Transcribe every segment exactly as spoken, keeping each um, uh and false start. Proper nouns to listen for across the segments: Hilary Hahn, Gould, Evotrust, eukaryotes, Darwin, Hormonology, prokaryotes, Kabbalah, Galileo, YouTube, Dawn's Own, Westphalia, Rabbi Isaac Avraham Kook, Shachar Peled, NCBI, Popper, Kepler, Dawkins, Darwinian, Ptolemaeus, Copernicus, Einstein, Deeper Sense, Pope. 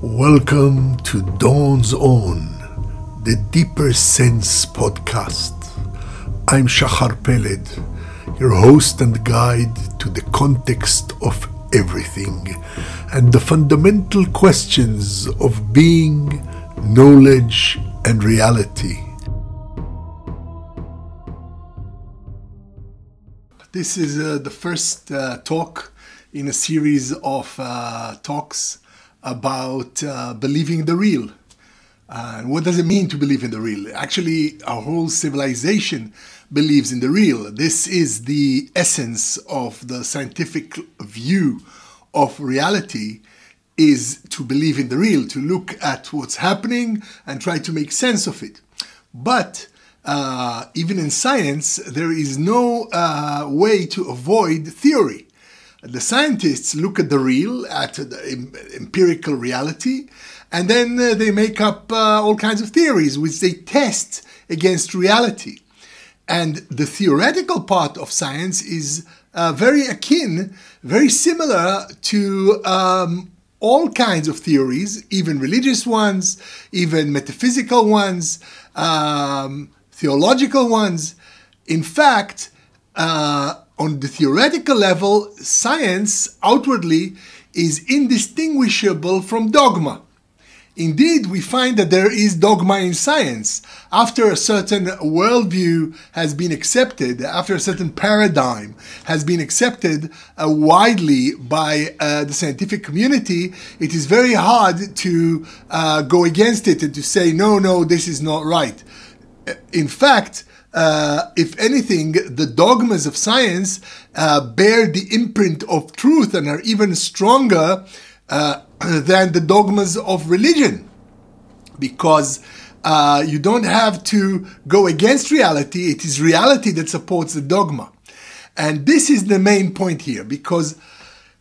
Welcome to Dawn's Own, the Deeper Sense podcast. I'm Shachar Peled, your host and guide to the context of everything and the fundamental questions of being, knowledge, and reality. This is uh, the first uh, talk in a series of uh, talks about uh, believing the real. Uh, and what does it mean to believe in the real? Actually, our whole civilization believes in the real. This is the essence of the scientific view of reality, is to believe in the real, to look at what's happening and try to make sense of it. But uh, even in science, there is no uh, way to avoid theory. The scientists look at the real, at the em- empirical reality, and then uh, they make up uh, all kinds of theories which they test against reality. And the theoretical part of science is uh, very akin, very similar to um, all kinds of theories, even religious ones, even metaphysical ones, um, theological ones. In fact, uh, on the theoretical level, science outwardly is indistinguishable from dogma. Indeed, we find that there is dogma in science. After a certain worldview has been accepted, after a certain paradigm has been accepted uh, widely by uh, the scientific community, it is very hard to uh, go against it and to say, no, no, this is not right. In fact, Uh, if anything, the dogmas of science uh, bear the imprint of truth and are even stronger uh, than the dogmas of religion, because uh, you don't have to go against reality. It is reality that supports the dogma. And this is the main point here, because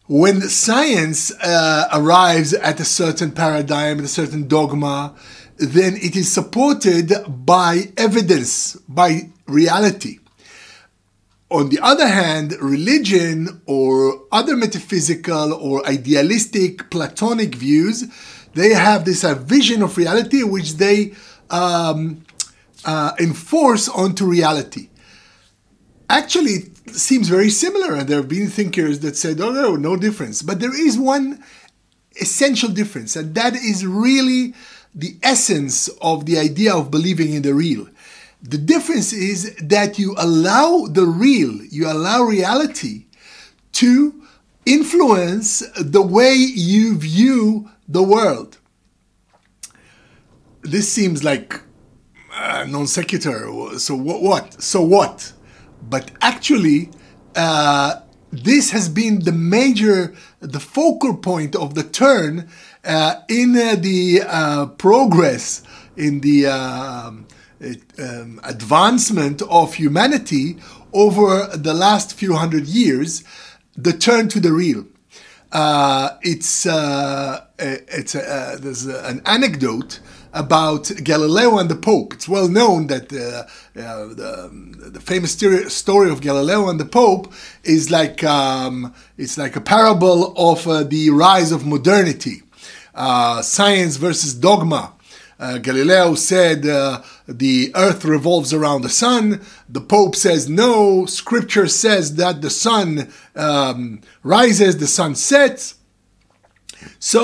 when science uh, arrives at a certain paradigm, a certain dogma, then it is supported by evidence, by reality. On the other hand, religion or other metaphysical or idealistic Platonic views, they have this uh, vision of reality which they um, uh, enforce onto reality. Actually, it seems very similar, and there have been thinkers that said, oh no, no difference. But there is one essential difference, and that is really the essence of the idea of believing in the real. The difference is that you allow the real, you allow reality to influence the way you view the world. This seems like uh, non sequitur, so what, what? So what? But actually, uh, this has been the major, the focal point of the turn Uh, in uh, the uh, progress, in the uh, it, um, advancement of humanity over the last few hundred years, the turn to the real. Uh, it's uh, it's uh, there's an anecdote about Galileo and the Pope. It's well known that uh, uh, the, the famous story of Galileo and the Pope is like um, it's like a parable of uh, the rise of modernity. Uh, science versus dogma. Uh, Galileo said uh, the earth revolves around the sun. The Pope says no. Scripture says that the sun um, rises, the sun sets. So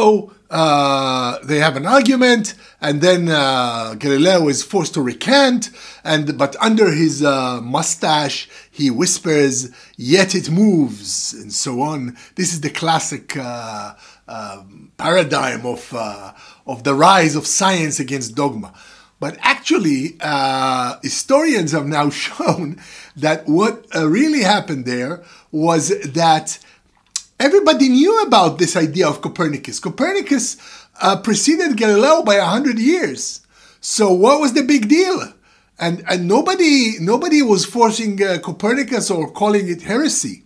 uh, they have an argument, and then uh, Galileo is forced to recant, and but under his uh, mustache he whispers, "Yet it moves," and so on. This is the classic Uh, Um, paradigm of uh, of the rise of science against dogma. But actually, uh, historians have now shown that what uh, really happened there was that everybody knew about this idea of Copernicus. Copernicus uh, preceded Galileo by one hundred years. So what was the big deal? And and nobody nobody was forcing uh, Copernicus or calling it heresy,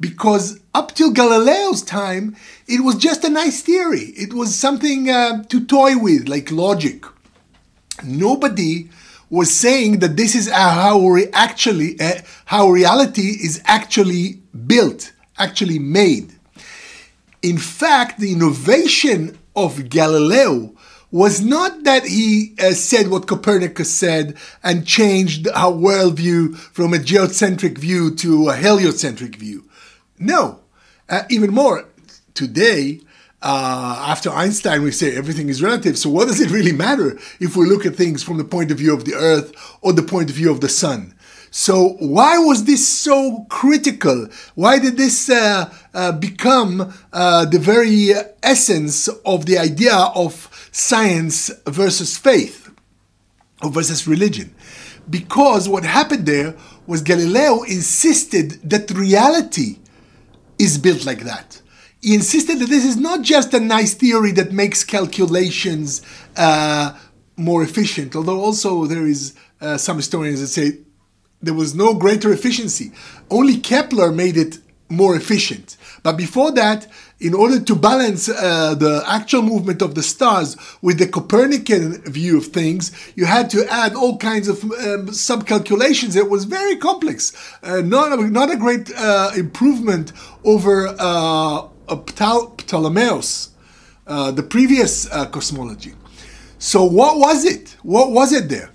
because up till Galileo's time, it was just a nice theory. It was something uh, to toy with, like logic. Nobody was saying that this is how re- actually uh, how reality is actually built, actually made. In fact, the innovation of Galileo was not that he uh, said what Copernicus said and changed our worldview from a geocentric view to a heliocentric view. No, uh, even more, today, uh, after Einstein, we say everything is relative, so what does it really matter if we look at things from the point of view of the Earth or the point of view of the Sun? So why was this so critical? Why did this uh, uh, become uh, the very essence of the idea of science versus faith, or versus religion? Because what happened there was Galileo insisted that reality is built like that. He insisted that this is not just a nice theory that makes calculations uh, more efficient, although also there is uh, some historians that say there was no greater efficiency. Only Kepler made it more efficient. But before that, in order to balance uh, the actual movement of the stars with the Copernican view of things, you had to add all kinds of um, sub-calculations. It was very complex. Uh, not, a, not a great uh, improvement over uh, Ptolemaeus, uh, the previous uh, cosmology. So what was it? What was it there?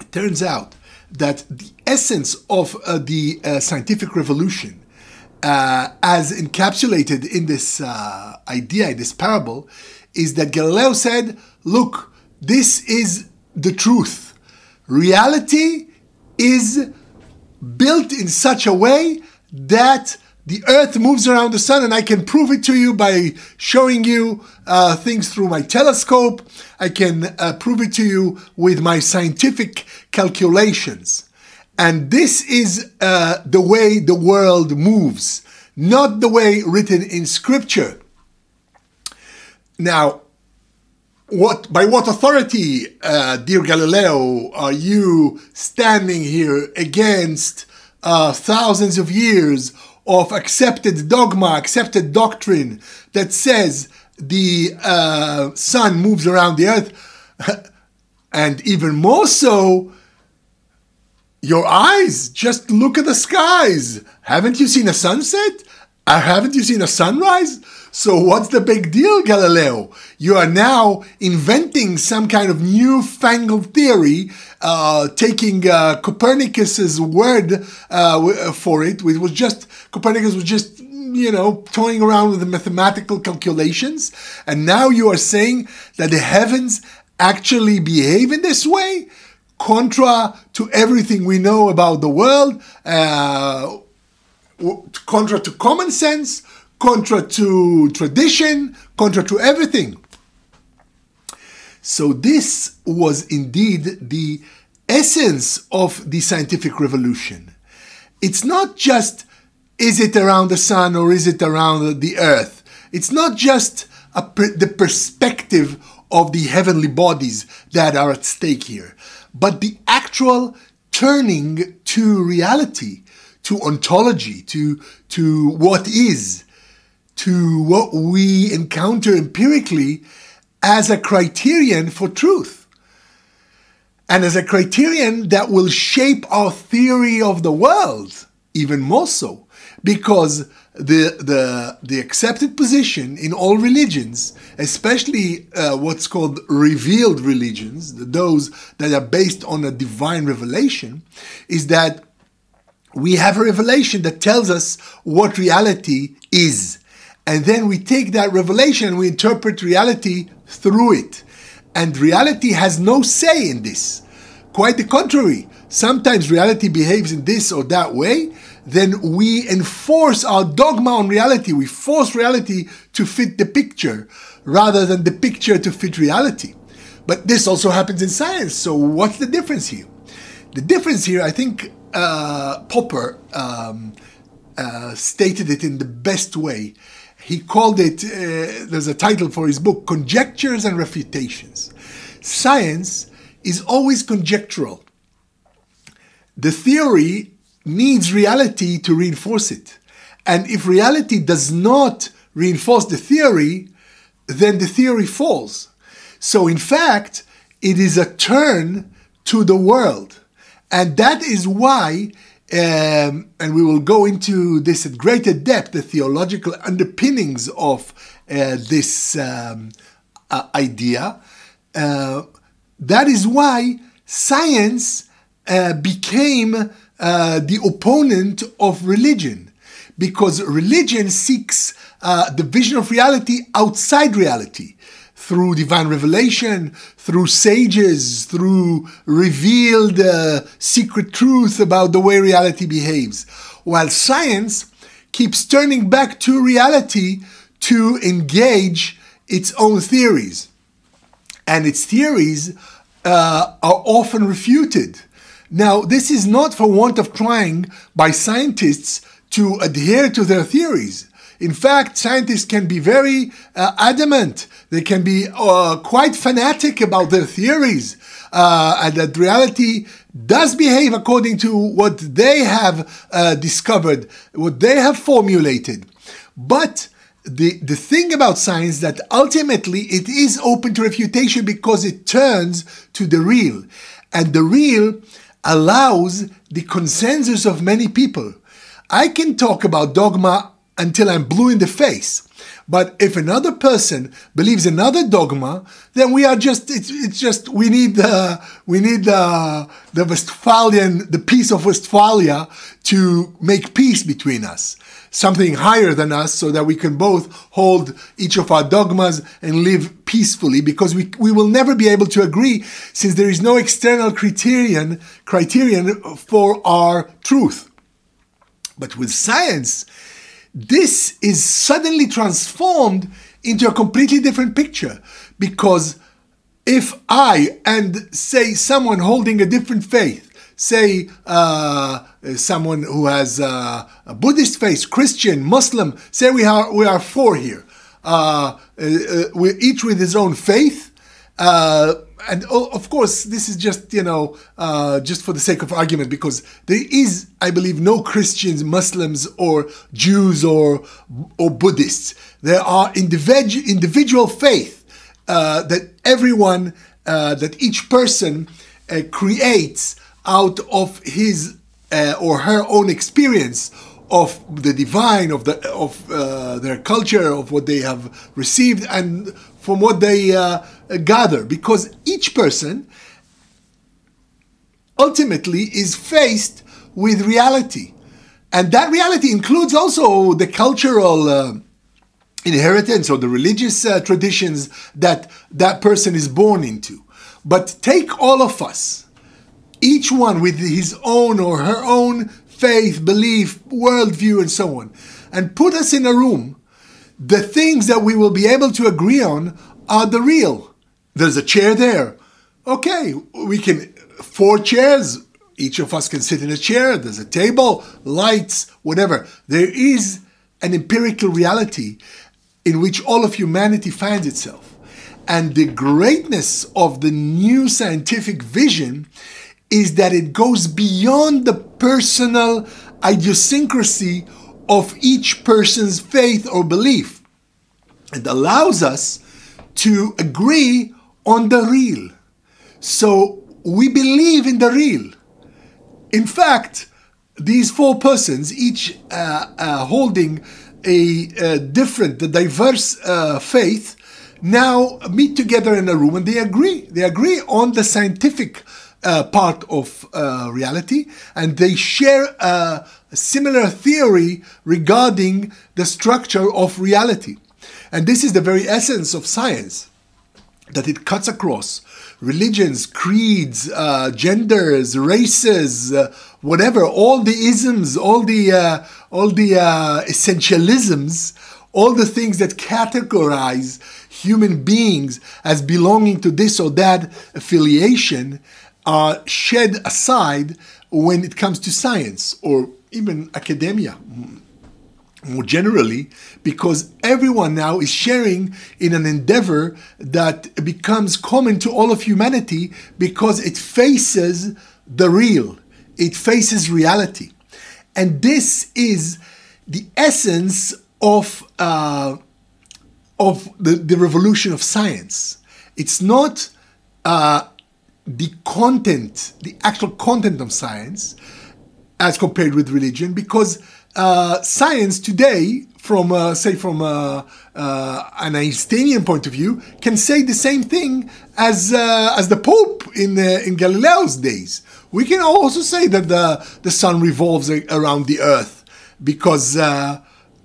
It turns out that the essence of uh, the uh, scientific revolution, Uh, as encapsulated in this uh, idea, this parable, is that Galileo said, look, this is the truth. Reality is built in such a way that the Earth moves around the Sun, and I can prove it to you by showing you uh, things through my telescope. I can uh, prove it to you with my scientific calculations. And this is uh, the way the world moves, not the way written in Scripture. Now, what by what authority, uh, dear Galileo, are you standing here against uh, thousands of years of accepted dogma, accepted doctrine that says the uh, sun moves around the Earth, and even more so, your eyes, just look at the skies. Haven't you seen a sunset? Uh, haven't you seen a sunrise? So what's the big deal, Galileo? You are now inventing some kind of newfangled theory, uh, taking uh, Copernicus's word uh, for it. It was just, Copernicus was just, you know, toying around with the mathematical calculations. And now you are saying that the heavens actually behave in this way? Contra to everything we know about the world, uh, contra to common sense, contra to tradition, contra to everything. So this was indeed the essence of the scientific revolution. It's not just, is it around the sun or is it around the earth? It's not just a per- the perspective of the heavenly bodies that are at stake here, but the actual turning to reality, to ontology, to, to what is, to what we encounter empirically as a criterion for truth, and as a criterion that will shape our theory of the world even more so, because the the the accepted position in all religions, especially uh, what's called revealed religions, those that are based on a divine revelation, is that we have a revelation that tells us what reality is, and then we take that revelation and we interpret reality through it, and reality has no say in this. Quite the contrary, sometimes reality behaves in this or that way. Then we enforce our dogma on reality. We force reality to fit the picture rather than the picture to fit reality. But this also happens in science. So what's the difference here? The difference here, I think uh, Popper um, uh, stated it in the best way. He called it, uh, there's a title for his book, Conjectures and Refutations. Science is always conjectural. The theory needs reality to reinforce it. And if reality does not reinforce the theory, then the theory falls. So in fact, it is a turn to the world. And that is why Um, and we will go into this at greater depth, the theological underpinnings of uh, this um, uh, idea. Uh, that is why science uh, became uh, the opponent of religion, because religion seeks uh, the vision of reality outside reality, through divine revelation, through sages, through revealed uh, secret truth about the way reality behaves, while science keeps turning back to reality to engage its own theories. And its theories uh, are often refuted. Now, this is not for want of trying by scientists to adhere to their theories. In fact, scientists can be very uh, adamant. They can be uh, quite fanatic about their theories, uh, and that reality does behave according to what they have uh, discovered, what they have formulated. But the, the thing about science that ultimately it is open to refutation because it turns to the real. And the real allows the consensus of many people. I can talk about dogma until I'm blue in the face. But if another person believes another dogma, then we are just, it's, it's just, we need the, we need the, the Westphalian, the peace of Westphalia to make peace between us. Something higher than us, so that we can both hold each of our dogmas and live peacefully, because we, we will never be able to agree, since there is no external criterion, criterion for our truth. But with science, this is suddenly transformed into a completely different picture, because if I and, say, someone holding a different faith, say uh, someone who has uh, a Buddhist faith, Christian, Muslim, say we are we are four here, uh, uh, we're each with his own faith, uh, and of course this is just you know uh, just for the sake of argument, because there is, I believe, no Christians, Muslims, or Jews or or Buddhists. There are individual individual faith uh, that everyone uh, that each person uh, creates out of his uh, or her own experience of the divine, of the of uh, their culture, of what they have received, and from what they uh, gather, because each person ultimately is faced with reality, and that reality includes also the cultural uh, inheritance or the religious uh, traditions that that person is born into. But take all of us, each one with his own or her own faith, belief, worldview, and so on, and put us in a room. The things that we will be able to agree on are the real. There's a chair there. Okay, we can, four chairs, each of us can sit in a chair, there's a table, lights, whatever. There is an empirical reality in which all of humanity finds itself. And the greatness of the new scientific vision is that it goes beyond the personal idiosyncrasy of each person's faith or belief. It allows us to agree on the real. So we believe in the real. In fact, these four persons, each uh, uh, holding a uh, different, the diverse uh, faith, now meet together in a room and they agree. They agree on the scientific uh, part of uh, reality, and they share uh, a similar theory regarding the structure of reality. And this is the very essence of science, that it cuts across religions, creeds, uh, genders, races, uh, whatever, all the isms, all the, uh, all the uh, essentialisms, all the things that categorize human beings as belonging to this or that affiliation are shed aside when it comes to science, or even academia, more generally, because everyone now is sharing in an endeavor that becomes common to all of humanity, because it faces the real, it faces reality. And this is the essence of, uh, of the, the revolution of science. It's not uh, the content, the actual content of science, as compared with religion, because uh, science today, from uh, say from uh, uh, an Einsteinian point of view, can say the same thing as uh, as the Pope in uh, in Galileo's days. We can also say that the the sun revolves around the Earth, because uh,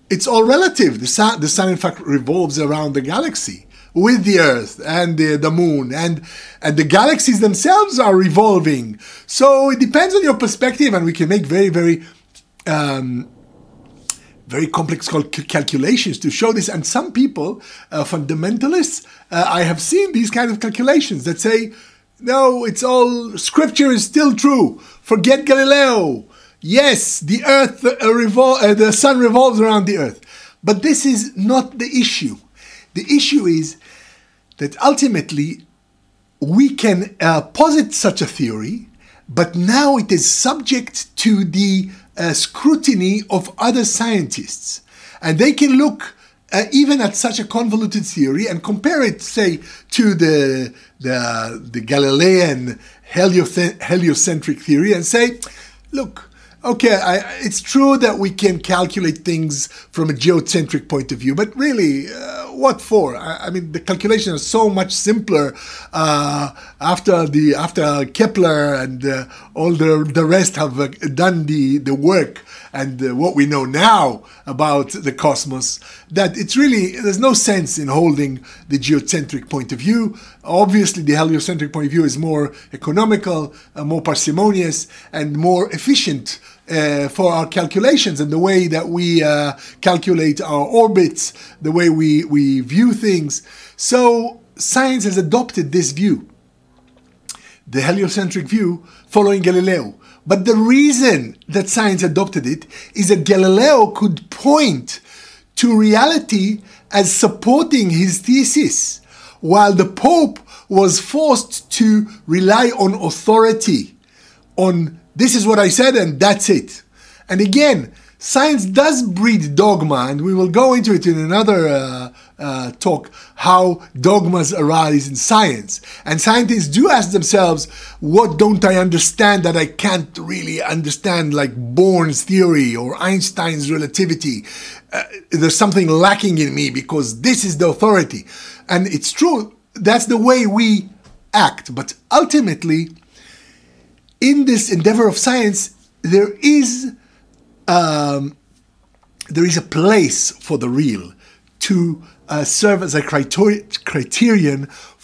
it's all relative. The sun, the sun, in fact, revolves around the galaxy with the Earth and the, the moon, and and the galaxies themselves are revolving. So it depends on your perspective, and we can make very, very, um, very complex calculations to show this. And some people, uh, fundamentalists, uh, I have seen these kind of calculations that say, no, it's all, scripture is still true. Forget Galileo. Yes, the Earth uh, revol- uh, the sun revolves around the Earth. But this is not the issue. The issue is that ultimately we can uh, posit such a theory, but now it is subject to the uh, scrutiny of other scientists. And they can look Uh, even at such a convoluted theory and compare it, say, to the the, the Galilean helioth- heliocentric theory and say, look, okay, I, it's true that we can calculate things from a geocentric point of view, but really, uh, what for? I, I mean, the calculations are so much simpler uh, after the after Kepler and uh, all the the rest have uh, done the the work. And uh, what we know now about the cosmos, that it's really, there's no sense in holding the geocentric point of view. Obviously, the heliocentric point of view is more economical, uh, more parsimonious, and more efficient uh, for our calculations and the way that we uh, calculate our orbits, the way we, we view things. So science has adopted this view, the heliocentric view, following Galileo. But the reason that science adopted it is that Galileo could point to reality as supporting his thesis, while the Pope was forced to rely on authority, on this is what I said and that's it. And again, science does breed dogma, and we will go into it in another uh, uh, talk, how dogmas arise in science. And scientists do ask themselves, what don't I understand that I can't really understand, like Born's theory or Einstein's relativity? Uh, there's something lacking in me because this is the authority. And it's true, that's the way we act. But ultimately, in this endeavor of science, there is... Um, there is a place for the real to uh, serve as a criter- criterion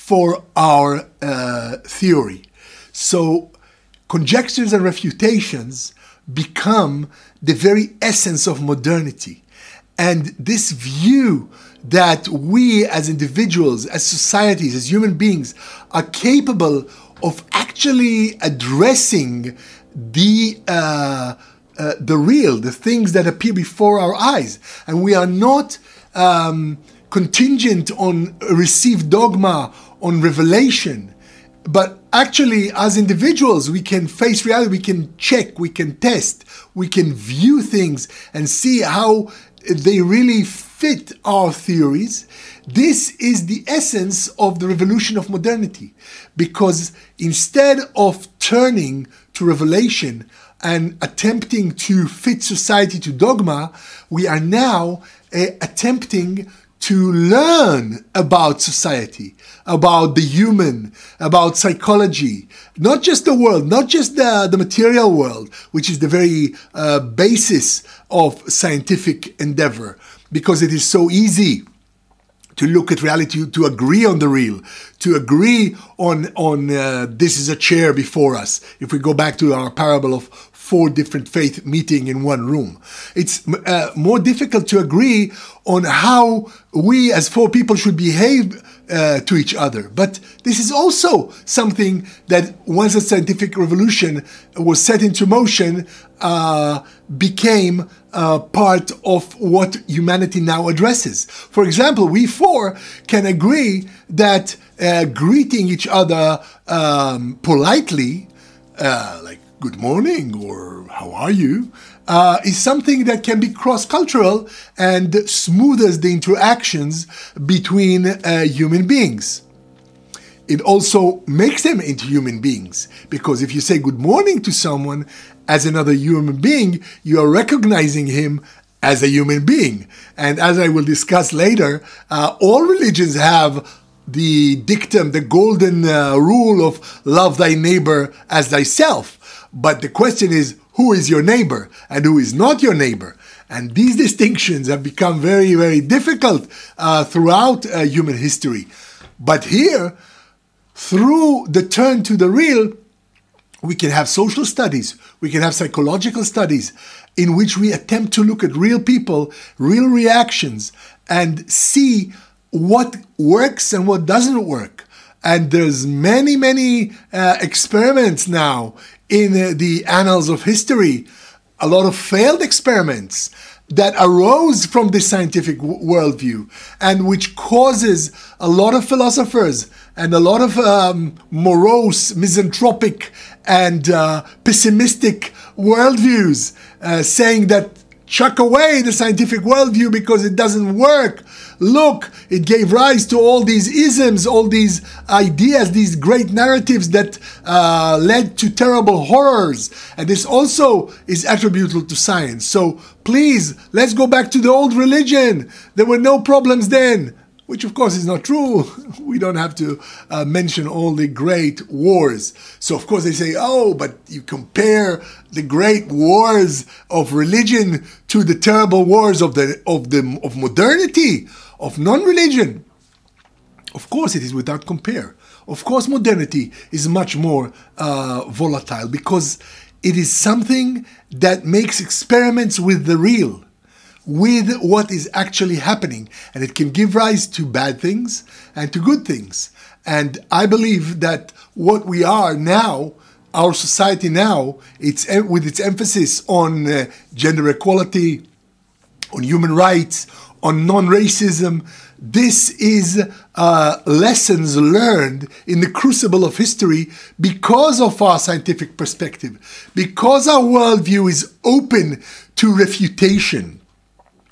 for our uh, theory. So conjectures and refutations become the very essence of modernity. And this view that we as individuals, as societies, as human beings are capable of actually addressing the... Uh, Uh, the real, the things that appear before our eyes. And we are not um, contingent on received dogma, on revelation. But actually, as individuals, we can face reality, we can check, we can test, we can view things and see how they really fit our theories. This is the essence of the revolution of modernity. Because instead of turning to revelation, and attempting to fit society to dogma, we are now uh, attempting to learn about society, about the human, about psychology, not just the world, not just the, the material world, which is the very uh, basis of scientific endeavor, because it is so easy to look at reality, to agree on the real, to agree on on uh, this is a chair before us. If we go back to our parable of four different faith meeting in one room, it's uh, more difficult to agree on how we as four people should behave uh, to each other. But this is also something that once the scientific revolution was set into motion, uh, became Uh, part of what humanity now addresses. For example, we four can agree that uh, greeting each other um, politely, uh, like good morning or how are you, uh, is something that can be cross-cultural and smooths the interactions between uh, human beings. it also makes them into human beings. Because if you say good morning to someone as another human being, you are recognizing him as a human being. And as I will discuss later, uh, all religions have the dictum, the golden uh, rule of love thy neighbor as thyself. But the question is, who is your neighbor and who is not your neighbor? And these distinctions have become very, very difficult uh, throughout uh, human history. But here, through the turn to the real, we can have social studies, we can have psychological studies in which we attempt to look at real people, real reactions, and see what works and what doesn't work. And there's many, many uh, experiments now in uh, the annals of history, a lot of failed experiments that arose from this scientific w- worldview, and which causes a lot of philosophers and a lot of um, morose, misanthropic, and uh, pessimistic worldviews uh, saying that chuck away the scientific worldview because it doesn't work. Look, it gave rise to all these isms, all these ideas, these great narratives that uh, led to terrible horrors. And this also is attributable to science. So please, let's go back to the old religion. There were no problems then, which of course is not true. We don't have to uh, mention all the great wars. So of course they say, oh, but you compare the great wars of religion to the terrible wars of the of the of modernity, of non-religion. Of course it is without compare. Of course modernity is much more uh, volatile because it is something that makes experiments with the real, with what is actually happening, and it can give rise to bad things and to good things. And I believe that what we are now, our society now, it's with its emphasis on uh, gender equality, on human rights, on non-racism, this is uh, lessons learned in the crucible of history because of our scientific perspective, because our worldview is open to refutation.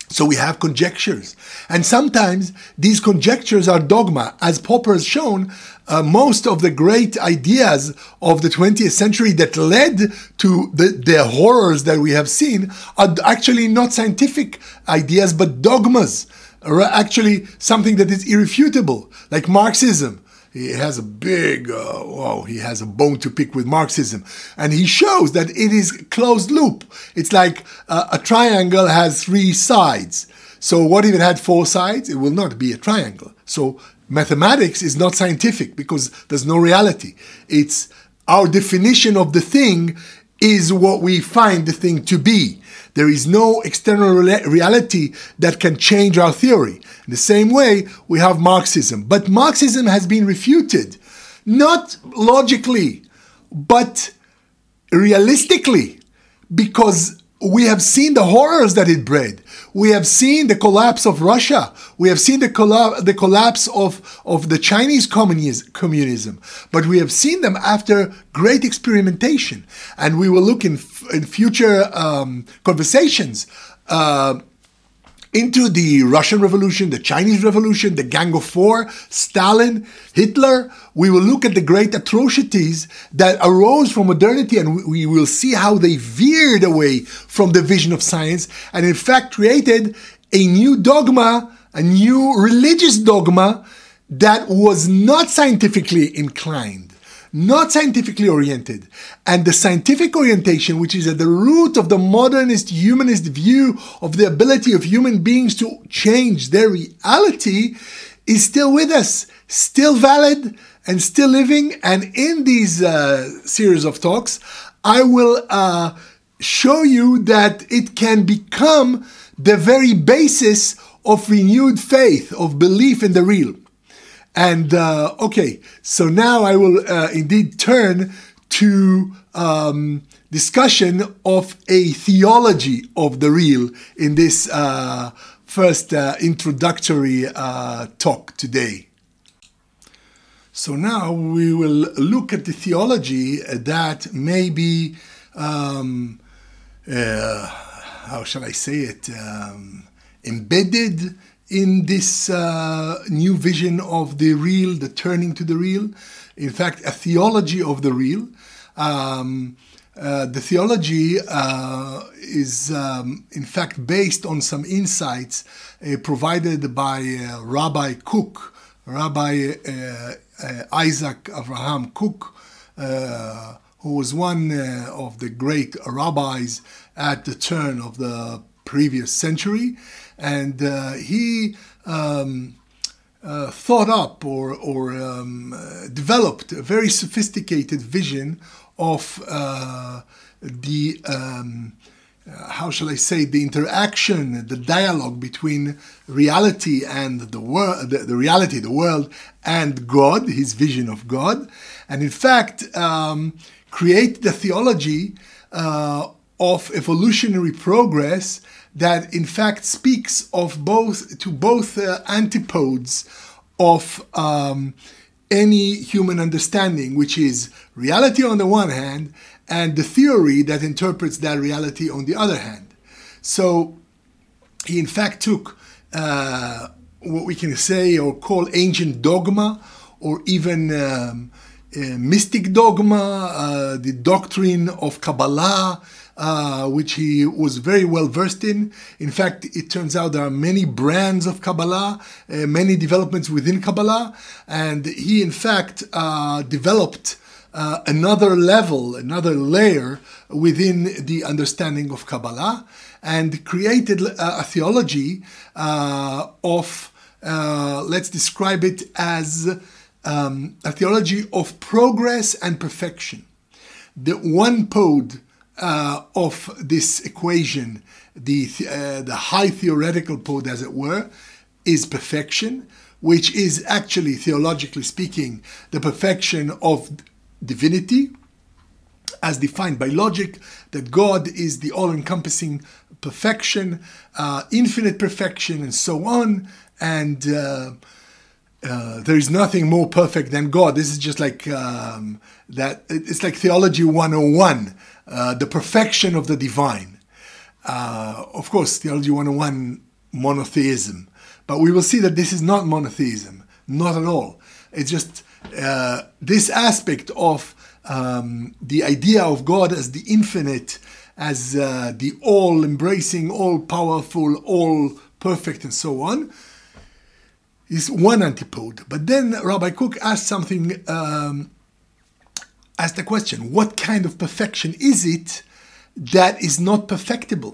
So we have conjectures. And sometimes these conjectures are dogma. As Popper has shown, uh, most of the great ideas of the twentieth century that led to the, the horrors that we have seen are actually not scientific ideas, but dogmas. Are actually something that is irrefutable, like Marxism. He has a big, uh, oh, he has a bone to pick with Marxism. And he shows that it is closed loop. It's like uh, a triangle has three sides. So what if it had four sides? It will not be a triangle. So mathematics is not scientific because there's no reality. It's our definition of the thing is what we find the thing to be. There is no external re- reality that can change our theory. In the same way, we have Marxism. But Marxism has been refuted, not logically, but realistically, because we have seen the horrors that it bred. We have seen the collapse of Russia. We have seen the, colla- the collapse of, of the Chinese communis- communism. But we have seen them after great experimentation. And we will look in, f- in future um, conversations uh, into the Russian Revolution, the Chinese Revolution, the Gang of Four, Stalin, Hitler. We will look at the great atrocities that arose from modernity, and we will see how they veered away from the vision of science and in fact created a new dogma, a new religious dogma that was not scientifically inclined, not scientifically oriented. And the scientific orientation, which is at the root of the modernist humanist view of the ability of human beings to change their reality, is still with us, still valid and still living. And in these uh, series of talks, I will uh, show you that it can become the very basis of renewed faith, of belief in the real. And, uh, okay, so now I will uh, indeed turn to um, discussion of a theology of the real in this uh, first uh, introductory uh, talk today. So now we will look at the theology that may be, um, uh, how shall I say it, um, embedded in this uh, new vision of the real, the turning to the real, in fact, a theology of the real. Um, uh, the theology uh, is, um, in fact, based on some insights uh, provided by uh, Rabbi Kook, Rabbi uh, uh, Isaac Avraham Kook, uh, who was one uh, of the great rabbis at the turn of the previous century. And uh, he um, uh, thought up or, or um, uh, developed a very sophisticated vision of uh, the, um, uh, how shall I say, the interaction, the dialogue between reality and the world, the, the reality, the world, and God, his vision of God. And in fact, um, create the theology uh, of evolutionary progress that in fact speaks of both to both uh, antipodes of um, any human understanding, which is reality on the one hand and the theory that interprets that reality on the other hand. So he in fact took uh, what we can say or call ancient dogma, or even um, mystic dogma, uh, the doctrine of Kabbalah, Uh, which he was very well versed in. In fact, it turns out there are many brands of Kabbalah, uh, many developments within Kabbalah, and he in fact uh, developed uh, another level, another layer within the understanding of Kabbalah, and created a, a theology uh, of, uh, let's describe it as um, a theology of progress and perfection. The one pole Uh, of this equation, the uh, the high theoretical pole, as it were, is perfection, which is actually, theologically speaking, the perfection of divinity, as defined by logic, that God is the all-encompassing perfection, uh, infinite perfection, and so on, and uh, Uh, there is nothing more perfect than God. This is just like um, that. It's like theology one oh one, uh, the perfection of the divine. Uh, of course, theology one oh one, monotheism. But we will see that this is not monotheism, not at all. It's just uh, this aspect of um, the idea of God as the infinite, as uh, the all-embracing, all-powerful, all-perfect, and so on, is one antipode. But then Rabbi Kook asked something, um, asked the question, what kind of perfection is it that is not perfectible?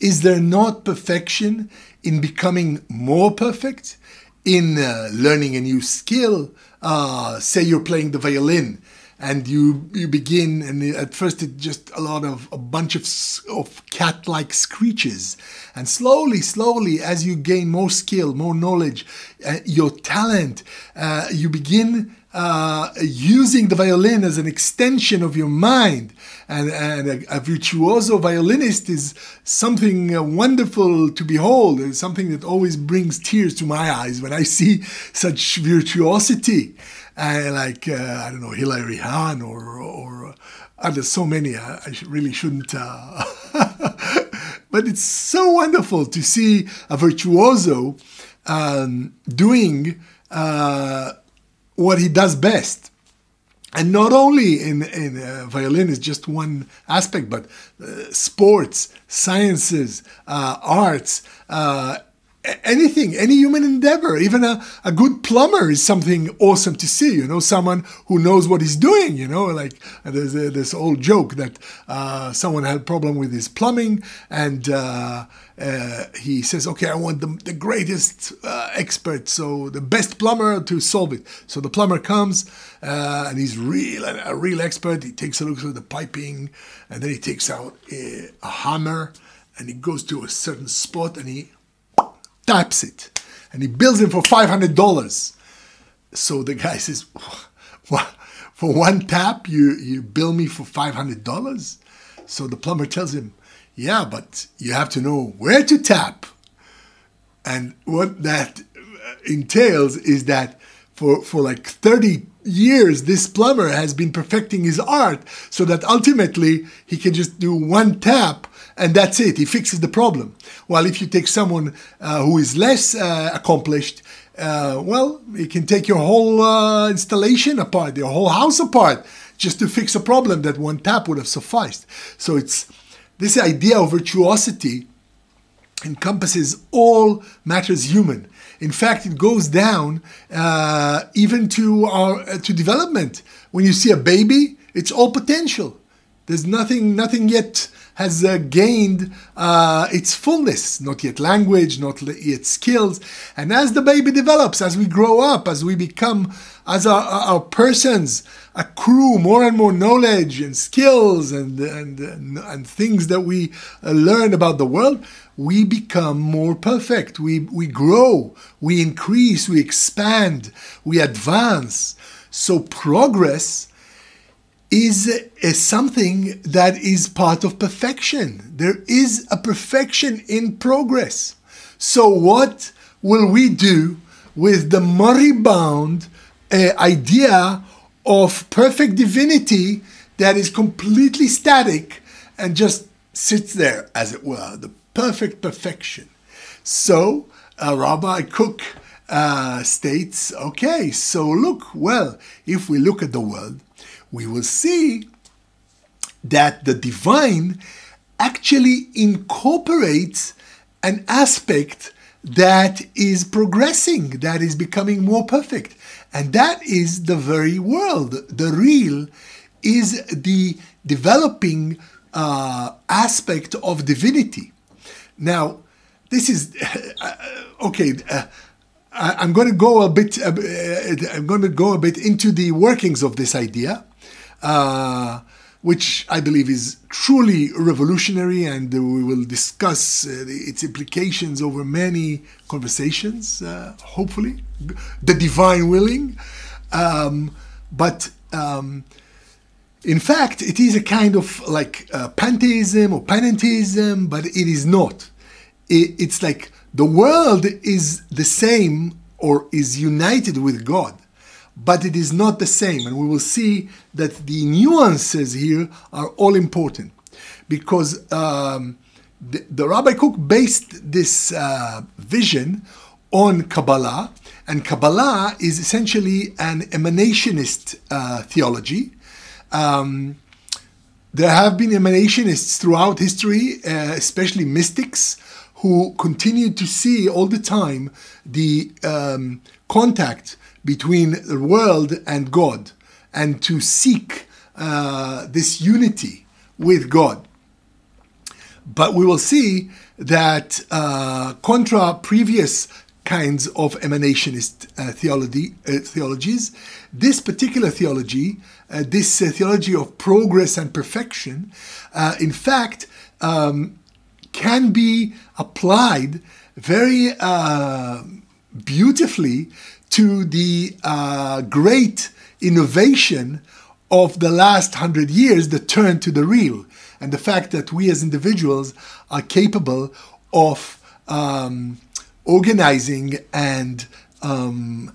Is there not perfection in becoming more perfect, in uh, learning a new skill? Uh, say you're playing the violin, and you, you begin, and at first it's just a lot of, a bunch of, of cat-like screeches. And slowly, slowly, as you gain more skill, more knowledge, uh, your talent, uh, you begin uh, using the violin as an extension of your mind. And, and a, a virtuoso violinist is something uh, wonderful to behold. It's something that always brings tears to my eyes when I see such virtuosity. Uh, like, uh, I don't know, Hilary Hahn or, or uh, there's so many, I, I really shouldn't. Uh, but it's so wonderful to see a virtuoso um, doing uh, what he does best. And not only in, in uh, violin is just one aspect, but uh, sports, sciences, uh, arts, uh anything, any human endeavor. Even a, a good plumber is something awesome to see, you know, someone who knows what he's doing, you know, like there's a, this old joke that uh, someone had a problem with his plumbing, and uh, uh, he says, okay, I want the, the greatest uh, expert, so the best plumber to solve it. So the plumber comes, uh, and he's real, a real expert. He takes a look through the piping, and then he takes out a, a hammer, and he goes to a certain spot, and he taps it, and he bills him for five hundred dollars. So the guy says, what? For one tap, you, you bill me for five hundred dollars? So the plumber tells him, yeah, but you have to know where to tap. And what that entails is that for, for like 30 years, this plumber has been perfecting his art so that ultimately he can just do one tap and that's it. He fixes the problem. While if you take someone uh, who is less uh, accomplished, uh, well, he can take your whole uh, installation apart, your whole house apart, just to fix a problem that one tap would have sufficed. So it's this idea of virtuosity encompasses all matters human. In fact, it goes down uh, even to our uh, to development. When you see a baby, it's all potential. There's nothing, nothing yet has uh, gained uh, its fullness. Not yet language, not yet skills. And as the baby develops, as we grow up, as we become, as our, our persons accrue more and more knowledge and skills and and and, and things that we uh, learn about the world, we become more perfect. We we grow, we increase, we expand, we advance. So progress is, is something that is part of perfection. There is a perfection in progress. So what will we do with the muddy-bound uh, idea of perfect divinity that is completely static and just sits there, as it were, the perfect perfection? So uh, Rabbi Kook uh, states, okay, so look, well, if we look at the world, we will see that the divine actually incorporates an aspect that is progressing, that is becoming more perfect. And that is the very world. The real is the developing uh, aspect of divinity. Now, this is, uh, okay, uh, I'm going to go a bit, uh, I'm going to go a bit into the workings of this idea, Uh, which I believe is truly revolutionary, and we will discuss uh, its implications over many conversations, uh, hopefully, the divine willing. Um, but um, in fact, it is a kind of like uh, pantheism or panentheism, but it is not. It, it's like the world is the same or is united with God, but it is not the same. And we will see that the nuances here are all important, because um, the, the Rabbi Kook based this uh, vision on Kabbalah, and Kabbalah is essentially an emanationist uh, theology. Um, there have been emanationists throughout history, uh, especially mystics, who continued to see all the time the um, contact between the world and God, and to seek uh, this unity with God. But we will see that uh, contra previous kinds of emanationist uh, theology, uh, theologies, this particular theology, uh, this uh, theology of progress and perfection, uh, in fact, um, can be applied very uh, beautifully to the uh, great innovation of the last hundred years, the turn to the real, and the fact that we as individuals are capable of um, organizing and um,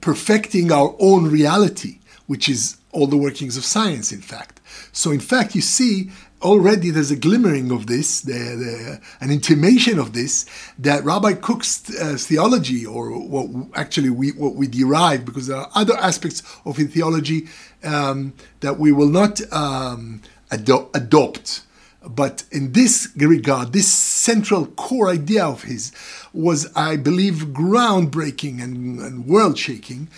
perfecting our own reality, which is all the workings of science, in fact. So, in fact, you see already there's a glimmering of this, the, the, an intimation of this, that Rabbi Kook's uh, theology, or what actually we what we derive, because there are other aspects of his theology um, that we will not um, ado- adopt. But in this regard, this central core idea of his was, I believe, groundbreaking and, and world-shaking,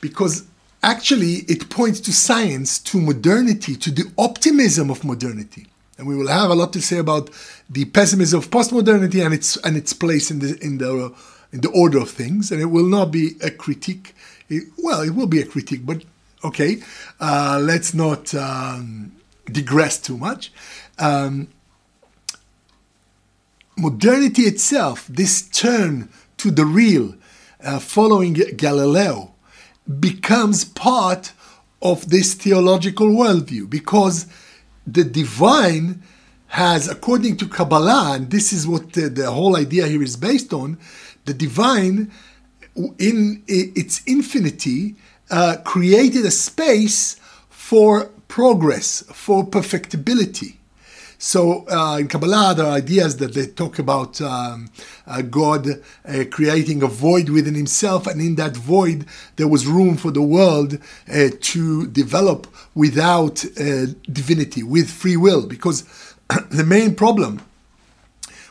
because actually, it points to science, to modernity, to the optimism of modernity, and we will have a lot to say about the pessimism of postmodernity and its and its place in the in the in the order of things. And it will not be a critique. It, well, it will be a critique, but okay, uh, let's not um, digress too much. Um, modernity itself, this turn to the real, uh, following Galileo, becomes part of this theological worldview, because the divine has, according to Kabbalah, and this is what the, the whole idea here is based on, the divine in its infinity uh, created a space for progress, for perfectibility. So uh, in Kabbalah, there are ideas that they talk about um, uh, God uh, creating a void within himself, and in that void, there was room for the world uh, to develop without uh, divinity, with free will. Because the main problem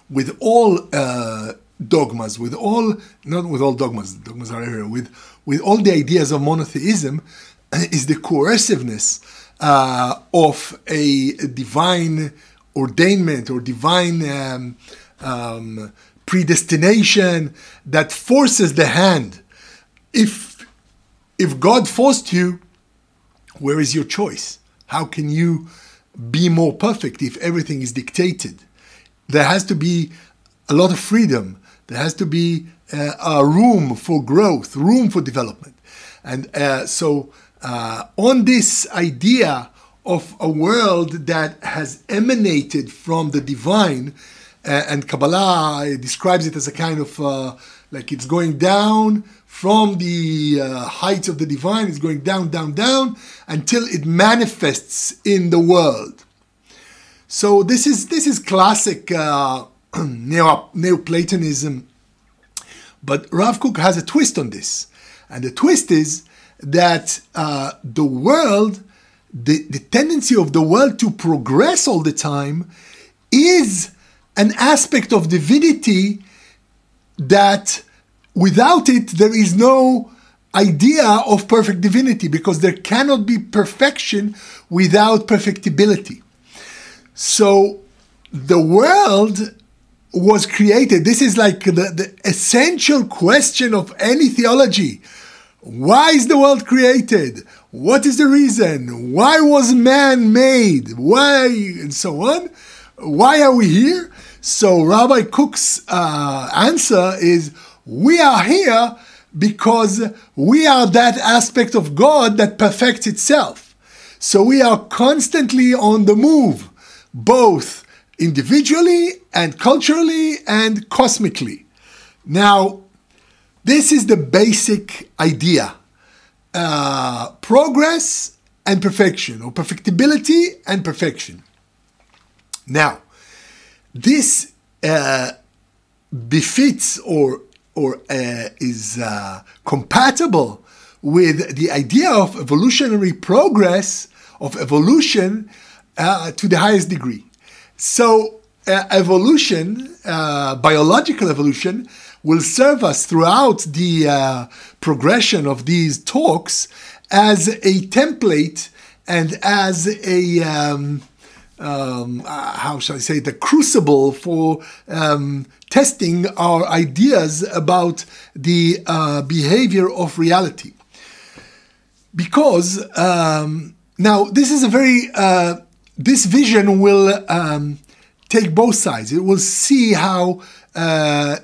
with all uh, dogmas, with all, not with all dogmas, dogmas are everywhere, with, with all the ideas of monotheism is the coerciveness uh, of a divine ordainment or divine um, um, predestination that forces the hand. If, if God forced you, where is your choice? How can you be more perfect if everything is dictated? There has to be a lot of freedom. There has to be uh, a room for growth, room for development. And uh, so uh, on this idea of a world that has emanated from the divine, uh, and Kabbalah describes it as a kind of, uh, like it's going down from the uh, heights of the divine, it's going down, down, down, until it manifests in the world. So this is this is classic uh, neo, Neoplatonism, but Rav Kook has a twist on this. And the twist is that uh, the world, the, the tendency of the world to progress all the time is an aspect of divinity that without it, there is no idea of perfect divinity, because there cannot be perfection without perfectibility. So the world was created. This is like the, the essential question of any theology. Why is the world created? What is the reason? Why was man made? Why, and so on. Why are we here? So Rabbi Kook's uh, answer is, we are here because we are that aspect of God that perfects itself. So we are constantly on the move, both individually and culturally and cosmically. Now, this is the basic idea. Uh, progress and perfection, or perfectibility and perfection. Now, this uh, befits or or uh, is uh, compatible with the idea of evolutionary progress, of evolution uh, to the highest degree. So uh, evolution, uh, biological evolution, will serve us throughout the uh, progression of these talks as a template and as a, um, um, how shall I say, the crucible for um, testing our ideas about the uh, behavior of reality. Because, um, now, this is a very, uh, this vision will um, take both sides. It will see how uh,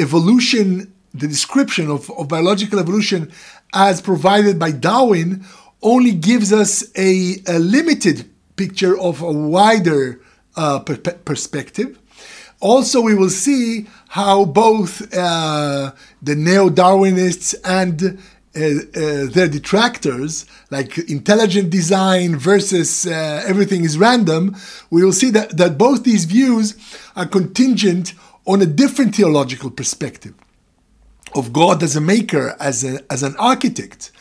evolution, the description of, of biological evolution as provided by Darwin, only gives us a, a limited picture of a wider uh, per- perspective. Also, we will see how both uh, the neo-Darwinists and uh, uh, their detractors, like intelligent design versus uh, everything is random, we will see that, that both these views are contingent on a different theological perspective of God as a maker, as, a, as an architect.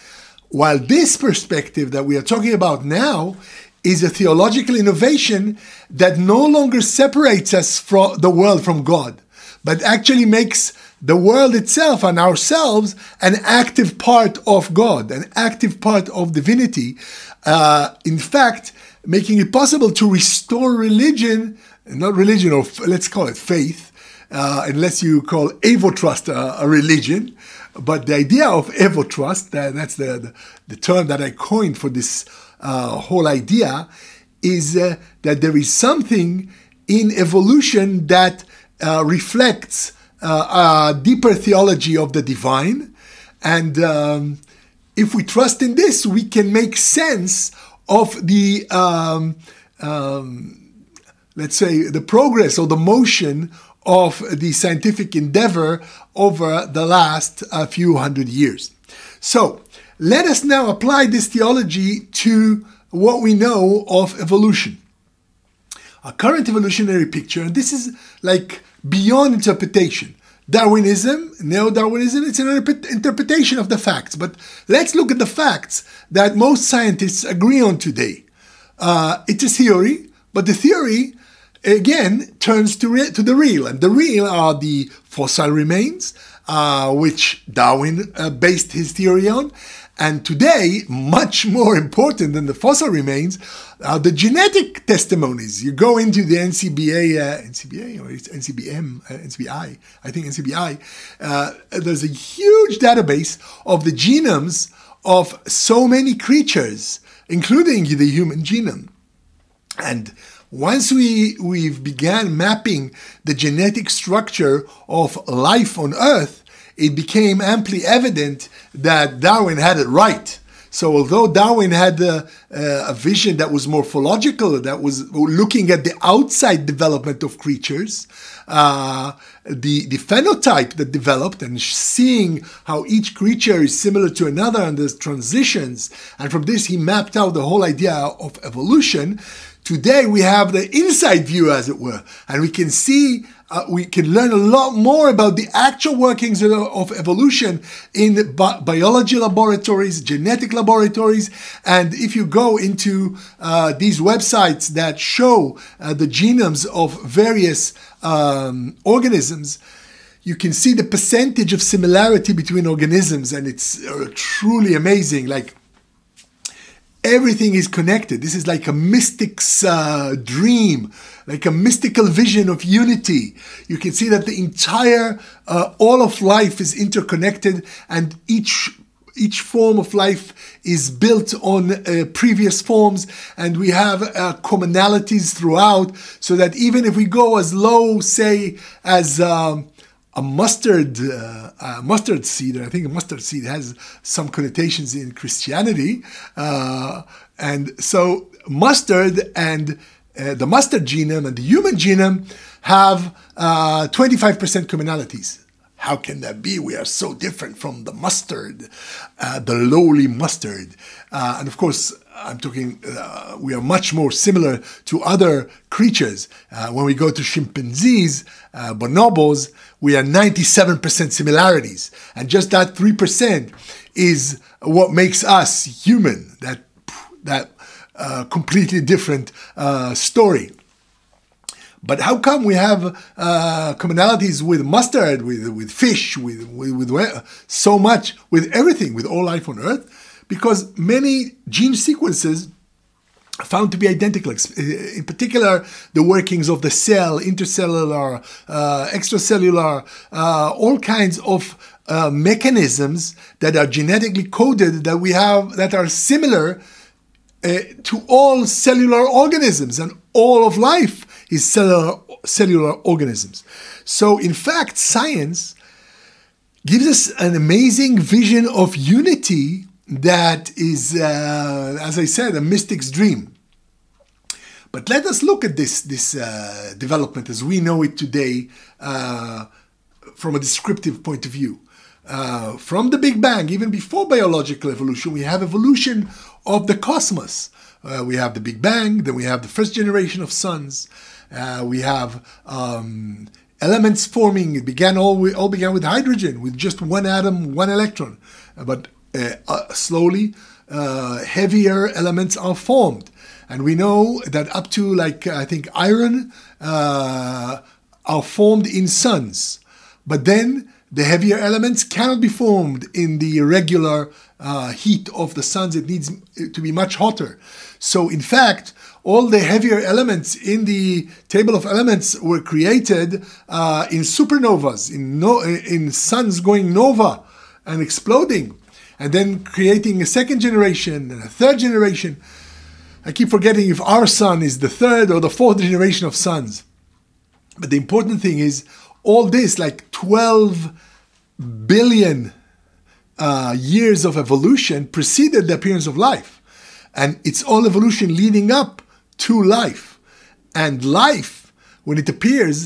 While this perspective that we are talking about now is a theological innovation that no longer separates us from the world from God, but actually makes the world itself and ourselves an active part of God, an active part of divinity. Uh, in fact, making it possible to restore religion, not religion, or f- let's call it faith, uh, unless you call Evotrust a, a religion. But the idea of Evotrust, that, that's the, the, the term that I coined for this Uh, whole idea, is uh, that there is something in evolution that uh, reflects uh, a deeper theology of the divine. And um, if we trust in this, we can make sense of the, um, um, let's say, the progress or the motion of the scientific endeavor over the last uh, few hundred years. So let us now apply this theology to what we know of evolution. Our current evolutionary picture, and this is like beyond interpretation. Darwinism, neo-Darwinism, it's an interpretation of the facts. But let's look at the facts that most scientists agree on today. Uh, it's a theory, but the theory, again, turns to, re- to the real. And the real are the fossil remains, uh, which Darwin uh, based his theory on. And today, much more important than the fossil remains are the genetic testimonies. You go into the N C B I, uh, N C B A or it's N C B M, uh, N C B I, I think N C B I, uh, there's a huge database of the genomes of so many creatures, including the human genome. And once we we've began mapping the genetic structure of life on Earth, it became amply evident that Darwin had it right. So although Darwin had a, a vision that was morphological, that was looking at the outside development of creatures, uh, the, the phenotype that developed and seeing how each creature is similar to another and there's transitions, and from this he mapped out the whole idea of evolution, today we have the inside view, as it were, and we can see Uh, we can learn a lot more about the actual workings of, of evolution in bi- biology laboratories, genetic laboratories, and if you go into uh, these websites that show uh, the genomes of various um, organisms, you can see the percentage of similarity between organisms, and it's uh, truly amazing. Like, everything is connected. This is like a mystic's uh, dream, like a mystical vision of unity. You can see that the entire, uh, all of life is interconnected, and each each form of life is built on uh, previous forms, and we have uh, commonalities throughout, so that even if we go as low, say, as um, a mustard uh, a mustard seed, and I think a mustard seed has some connotations in Christianity, uh, and so mustard and uh, the mustard genome and the human genome have uh, twenty-five percent commonalities. How can that be? We are so different from the mustard, uh, the lowly mustard. Uh, and of course, I'm talking, uh, we are much more similar to other creatures. Uh, when we go to chimpanzees, uh, bonobos, we are ninety-seven percent similarities. And just that three percent is what makes us human, that, that uh, completely different uh, story. But how come we have uh, commonalities with mustard, with with fish, with, with with so much, with everything, with all life on Earth? Because many gene sequences are found to be identical. In particular, the workings of the cell, intercellular, uh, extracellular, uh, all kinds of uh, mechanisms that are genetically coded that we have that are similar uh, to all cellular organisms, and all of life is cellular, cellular organisms. So in fact, science gives us an amazing vision of unity that is, uh, as I said, a mystic's dream. But let us look at this, this uh, development as we know it today uh, from a descriptive point of view. Uh, from the Big Bang, even before biological evolution, we have evolution of the cosmos. Uh, we have the Big Bang, then we have the first generation of suns. Uh, we have um, elements forming. It began all it all began with hydrogen, with just one atom, one electron. Uh, but uh, uh, slowly, uh, heavier elements are formed, and we know that up to like I think iron uh, are formed in suns. But then the heavier elements cannot be formed in the regular uh, heat of the suns. It needs to be much hotter. So in fact, all the heavier elements in the table of elements were created uh, in supernovas, in, no, in suns going nova and exploding, and then creating a second generation and a third generation. I keep forgetting if our sun is the third or the fourth generation of suns. But the important thing is, all this, like twelve billion uh, years of evolution, preceded the appearance of life. And it's all evolution leading up to life. And life, when it appears,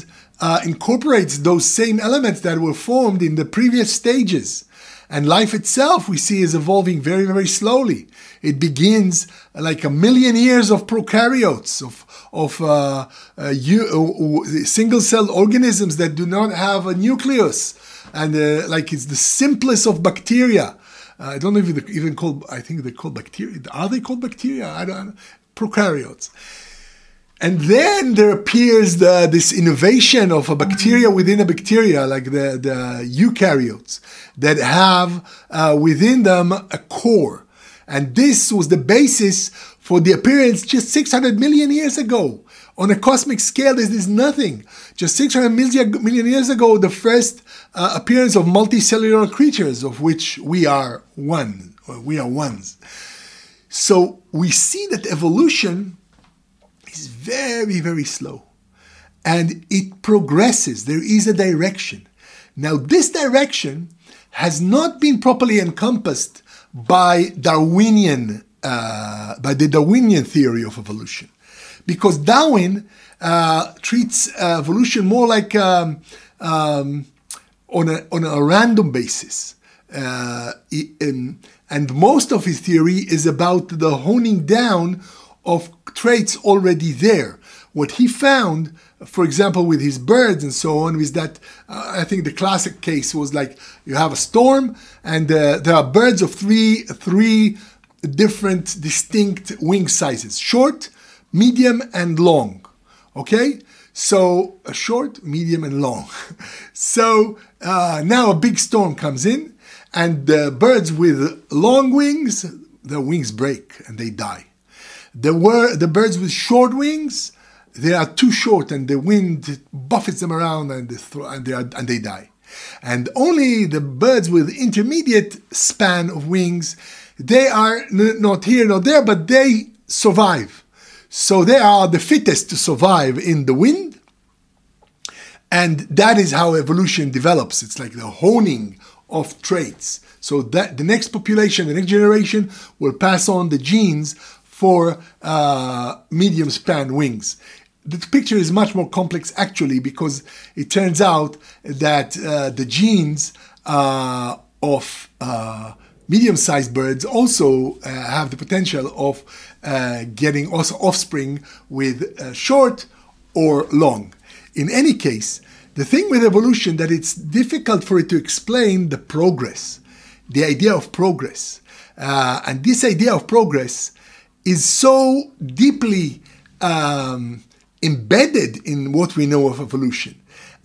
uh, incorporates those same elements that were formed in the previous stages. And life itself, we see, is evolving very, very slowly. It begins like a million years of prokaryotes, of, of uh, uh, you, uh, single-celled organisms that do not have a nucleus. And uh, like it's the simplest of bacteria. Uh, I don't know if they're even called, I think they're called bacteria. Are they called bacteria? I don't know. Prokaryotes. And then there appears the, this innovation of a bacteria within a bacteria, like the, the eukaryotes, that have uh, within them a core. And this was the basis for the appearance just six hundred million years ago. On a cosmic scale, this is nothing. Just six hundred million years ago, the first uh, appearance of multicellular creatures, of which we are one, or we are ones. So we see that evolution is very, very slow, and it progresses. There is a direction. Now, this direction has not been properly encompassed by Darwinian, uh, by the Darwinian theory of evolution, because Darwin uh, treats uh, evolution more like um, um, on a on a random basis, uh, in, and most of his theory is about the honing down of traits already there. What he found, for example, with his birds and so on, is that uh, I think the classic case was like you have a storm and uh, there are birds of three three different distinct wing sizes: short, medium, and long. Okay, so a short, medium, and long. so uh, now a big storm comes in, and the birds with long wings, their wings break and they die. There were the birds with short wings; they are too short, and the wind buffets them around, and they, throw, and, they are, and they die. And only the birds with intermediate span of wings, they are n- not here nor there, but they survive. So they are the fittest to survive in the wind, and that is how evolution develops. It's like the honing of traits, so that the next population, the next generation, will pass on the genes for uh, medium span wings. The picture is much more complex actually, because it turns out that uh, the genes uh, of uh, medium sized birds also uh, have the potential of uh, getting also offspring with uh, short or long. In any case, the thing with evolution that it's difficult for it to explain the progress, the idea of progress. Uh, and this idea of progress is so deeply um, embedded in what we know of evolution,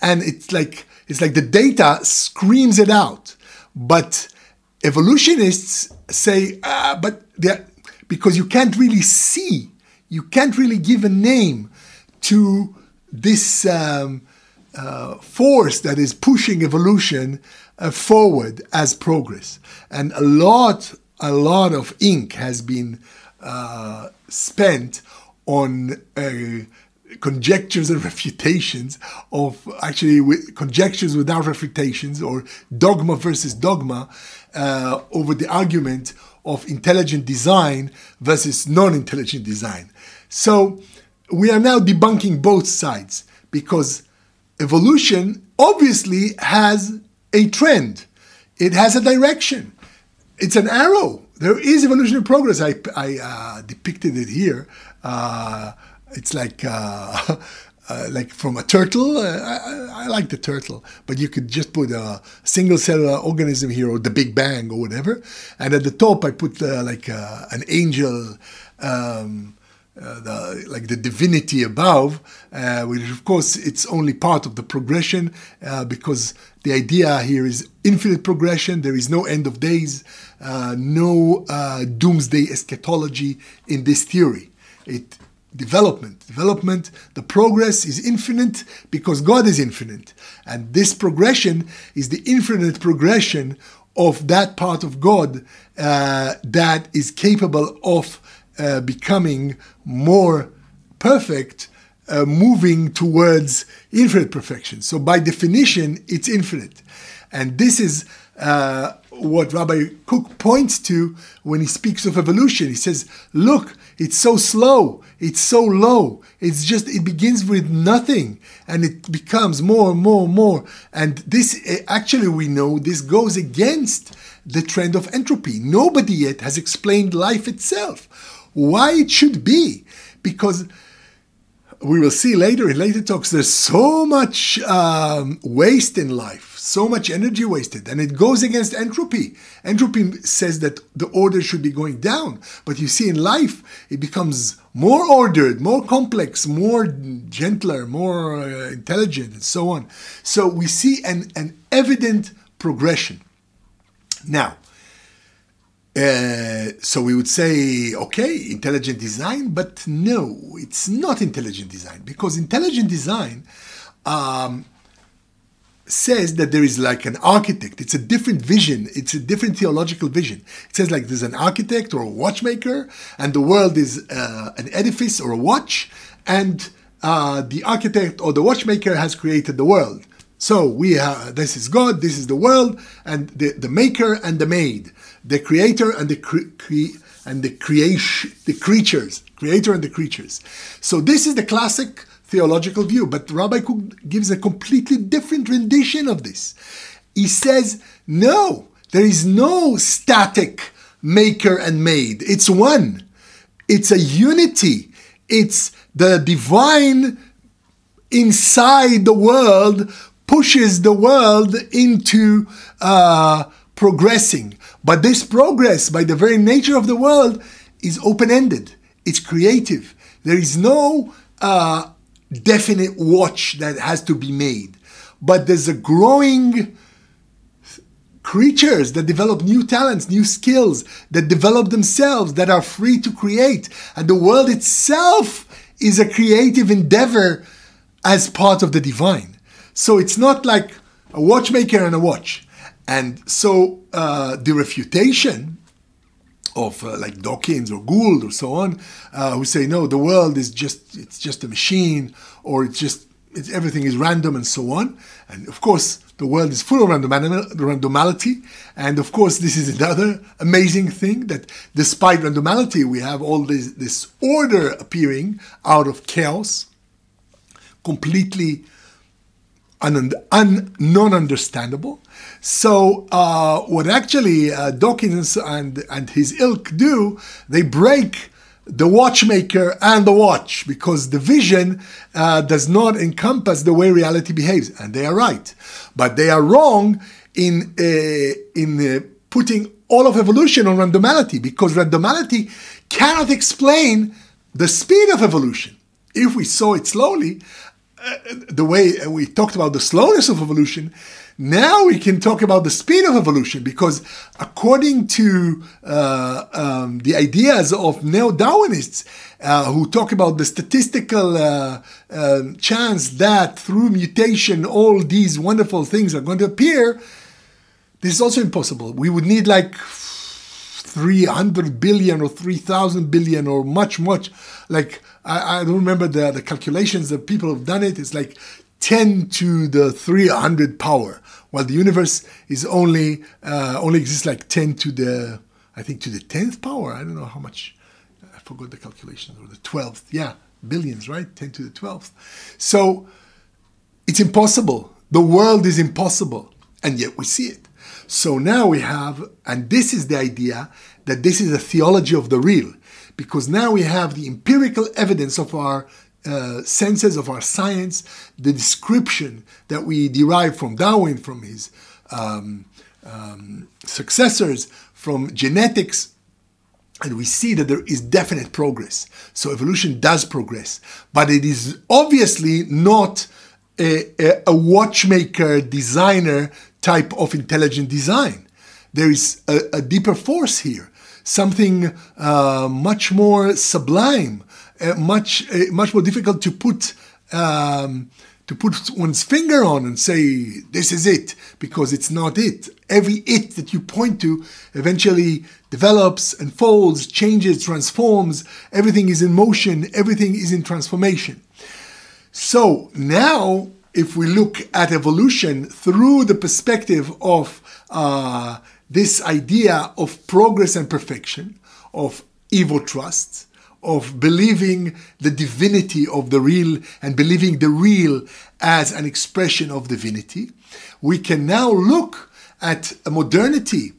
and it's like it's like the data screams it out. But evolutionists say, ah, but because you can't really see, you can't really give a name to this um, uh, force that is pushing evolution uh, forward as progress. And a lot, a lot of ink has been Uh, spent on uh, conjectures and refutations of actually with conjectures without refutations, or dogma versus dogma, uh, over the argument of intelligent design versus non-intelligent design. So we are now debunking both sides, because evolution obviously has a trend. It has a direction. It's an arrow. There is evolutionary progress. I, I uh, depicted it here. Uh, it's like uh, uh, like from a turtle. Uh, I, I like the turtle, but you could just put a single-cellular organism here, or the Big Bang, or whatever. And at the top, I put uh, like uh, an angel, um, uh, the, like the divinity above, uh, which of course it's only part of the progression, uh, because the idea here is infinite progression. There is no end of days. Uh, no uh, doomsday eschatology in this theory. It development, development. The progress is infinite because God is infinite, and this progression is the infinite progression of that part of God uh, that is capable of uh, becoming more perfect, uh, moving towards infinite perfection. So by definition, it's infinite, and this is uh, what Rabbi Kook points to when he speaks of evolution. He says, look, it's so slow, it's so low, it's just, it begins with nothing, and it becomes more and more and more. And this, actually we know, this goes against the trend of entropy. Nobody yet has explained life itself, why it should be, because we will see later in later talks, there's so much um, waste in life, so much energy wasted, and it goes against entropy. Entropy says that the order should be going down, but you see in life, it becomes more ordered, more complex, more gentler, more uh, intelligent, and so on. So we see an, an evident progression. Now, Uh, so we would say, okay, intelligent design, but no, it's not intelligent design, because intelligent design um, says that there is like an architect. It's a different vision. It's a different theological vision. It says like there's an architect or a watchmaker, and the world is uh, an edifice or a watch, and uh, the architect or the watchmaker has created the world. So we have, this is God, this is the world, and the, the maker and the made, the creator and the cre- cre- and the creation, the creatures, creator and the creatures. So this is the classic theological view, but Rabbi Kook gives a completely different rendition of this. He says, no, there is no static maker and made. It's one. It's a unity. It's the divine inside the world, pushes the world into uh, progressing. But this progress, by the very nature of the world, is open-ended. It's creative. There is no uh, definite watch that has to be made. But there's a growing creatures that develop new talents, new skills, that develop themselves, that are free to create. And the world itself is a creative endeavor as part of the divine. So it's not like a watchmaker and a watch. And so uh, the refutation of uh, like Dawkins or Gould or so on, uh, who say, no, the world is just, it's just a machine, or it's just, it's, everything is random and so on. And of course, the world is full of random, randomality. And of course, this is another amazing thing, that despite randomality, we have all this, this order appearing out of chaos, completely Un, un, non-understandable. So uh, what actually uh, Dawkins and, and his ilk do, they break the watchmaker and the watch, because the vision uh, does not encompass the way reality behaves. And they are right. But they are wrong in, uh, in uh, putting all of evolution on randomality, because randomality cannot explain the speed of evolution. If we saw it slowly, Uh, the way we talked about the slowness of evolution, now we can talk about the speed of evolution, because according to uh, um, the ideas of neo-Darwinists uh, who talk about the statistical uh, um, chance that through mutation all these wonderful things are going to appear, this is also impossible. We would need like three hundred billion or three thousand billion or much, much, like I don't remember the, the calculations that people have done it. It's like ten to the three hundred power, while the universe is only uh, only exists like ten to the, I think, to the tenth power. I don't know how much. I forgot the calculations, or the twelfth. Yeah, billions, right? ten to the twelfth. So it's impossible. The world is impossible, and yet we see it. So now we have, and this is the idea, that this is a theology of the real. Because now we have the empirical evidence of our uh, senses, of our science, the description that we derive from Darwin, from his um, um, successors, from genetics, and we see that there is definite progress. So evolution does progress, but it is obviously not a, a watchmaker, designer type of intelligent design. There is a, a deeper force here. Something uh, much more sublime, uh, much uh, much more difficult to put um, to put one's finger on and say this is it, because it's not it. Every it that you point to eventually develops, unfolds, changes, transforms. Everything is in motion. Everything is in transformation. So now if we look at evolution through the perspective of uh, this idea of progress and perfection, of Evotrust, of believing the divinity of the real and believing the real as an expression of divinity, we can now look at modernity,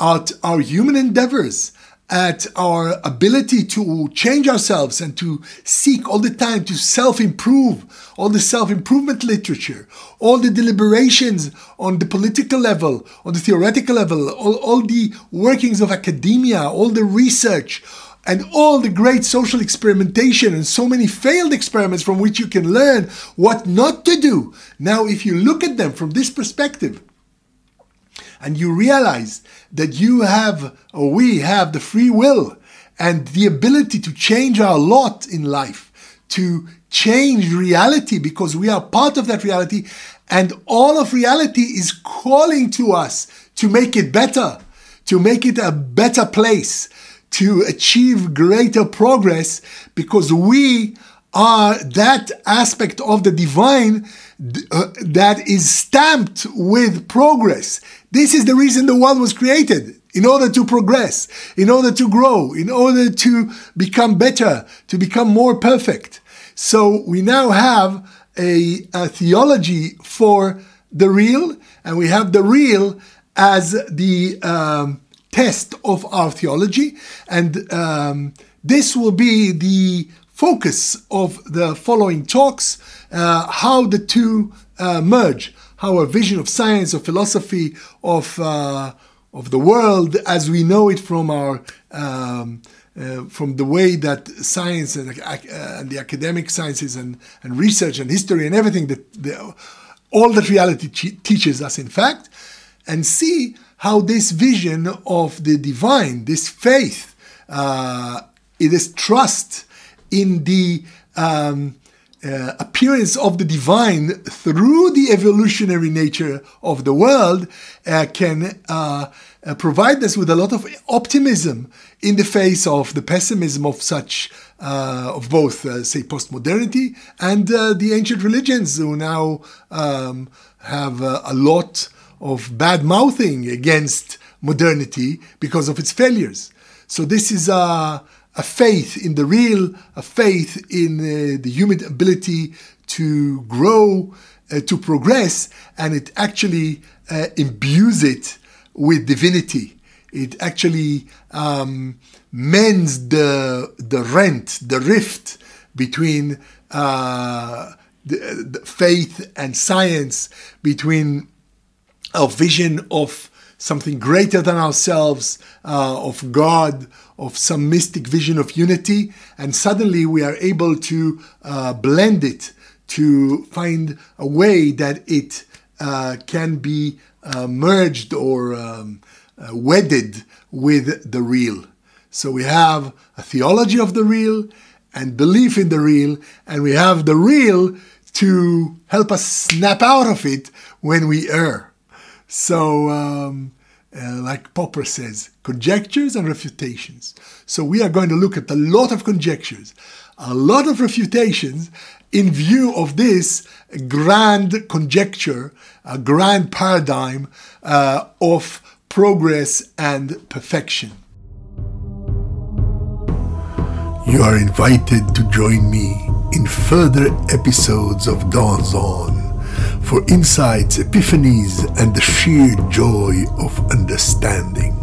at our human endeavors, at our ability to change ourselves and to seek all the time to self-improve, all the self-improvement literature, all the deliberations on the political level, on the theoretical level, all, all the workings of academia, all the research, and all the great social experimentation and so many failed experiments from which you can learn what not to do. Now, if you look at them from this perspective, and you realize that you have, or we have, the free will and the ability to change our lot in life, to change reality, because we are part of that reality, and all of reality is calling to us to make it better, to make it a better place, to achieve greater progress, because we are that aspect of the divine uh, that is stamped with progress. This is the reason the world was created, in order to progress, in order to grow, in order to become better, to become more perfect. So we now have a, a theology for the real, and we have the real as the um, test of our theology, and um, this will be the focus of the following talks, uh, how the two uh, merge, how a vision of science, of philosophy, of uh, of the world as we know it from our um, uh, from the way that science and, uh, and the academic sciences and, and research and history and everything that the, all that reality te- teaches us, in fact, and see how this vision of the divine, this faith, uh, it is trust in the um, uh, appearance of the divine through the evolutionary nature of the world uh, can uh, uh, provide us with a lot of optimism in the face of the pessimism of such, uh, of both, uh, say, postmodernity and uh, the ancient religions who now um, have uh, a lot of bad-mouthing against modernity because of its failures. So this is a... Uh, A faith in the real, a faith in uh, the human ability to grow, uh, to progress, and it actually uh, imbues it with divinity. It actually um, mends the the rent, the rift between uh, the, the faith and science, between our vision of something greater than ourselves, uh, of God, of some mystic vision of unity, and suddenly we are able to uh, blend it, to find a way that it uh, can be uh, merged or um, uh, wedded with the real. So we have a theology of the real and belief in the real, and we have the real to help us snap out of it when we err. So, um, uh, like Popper says, conjectures and refutations. So we are going to look at a lot of conjectures, a lot of refutations in view of this grand conjecture, a grand paradigm uh, of progress and perfection. You are invited to join me in further episodes of Dawn's Own, for insights, epiphanies, and the sheer joy of understanding.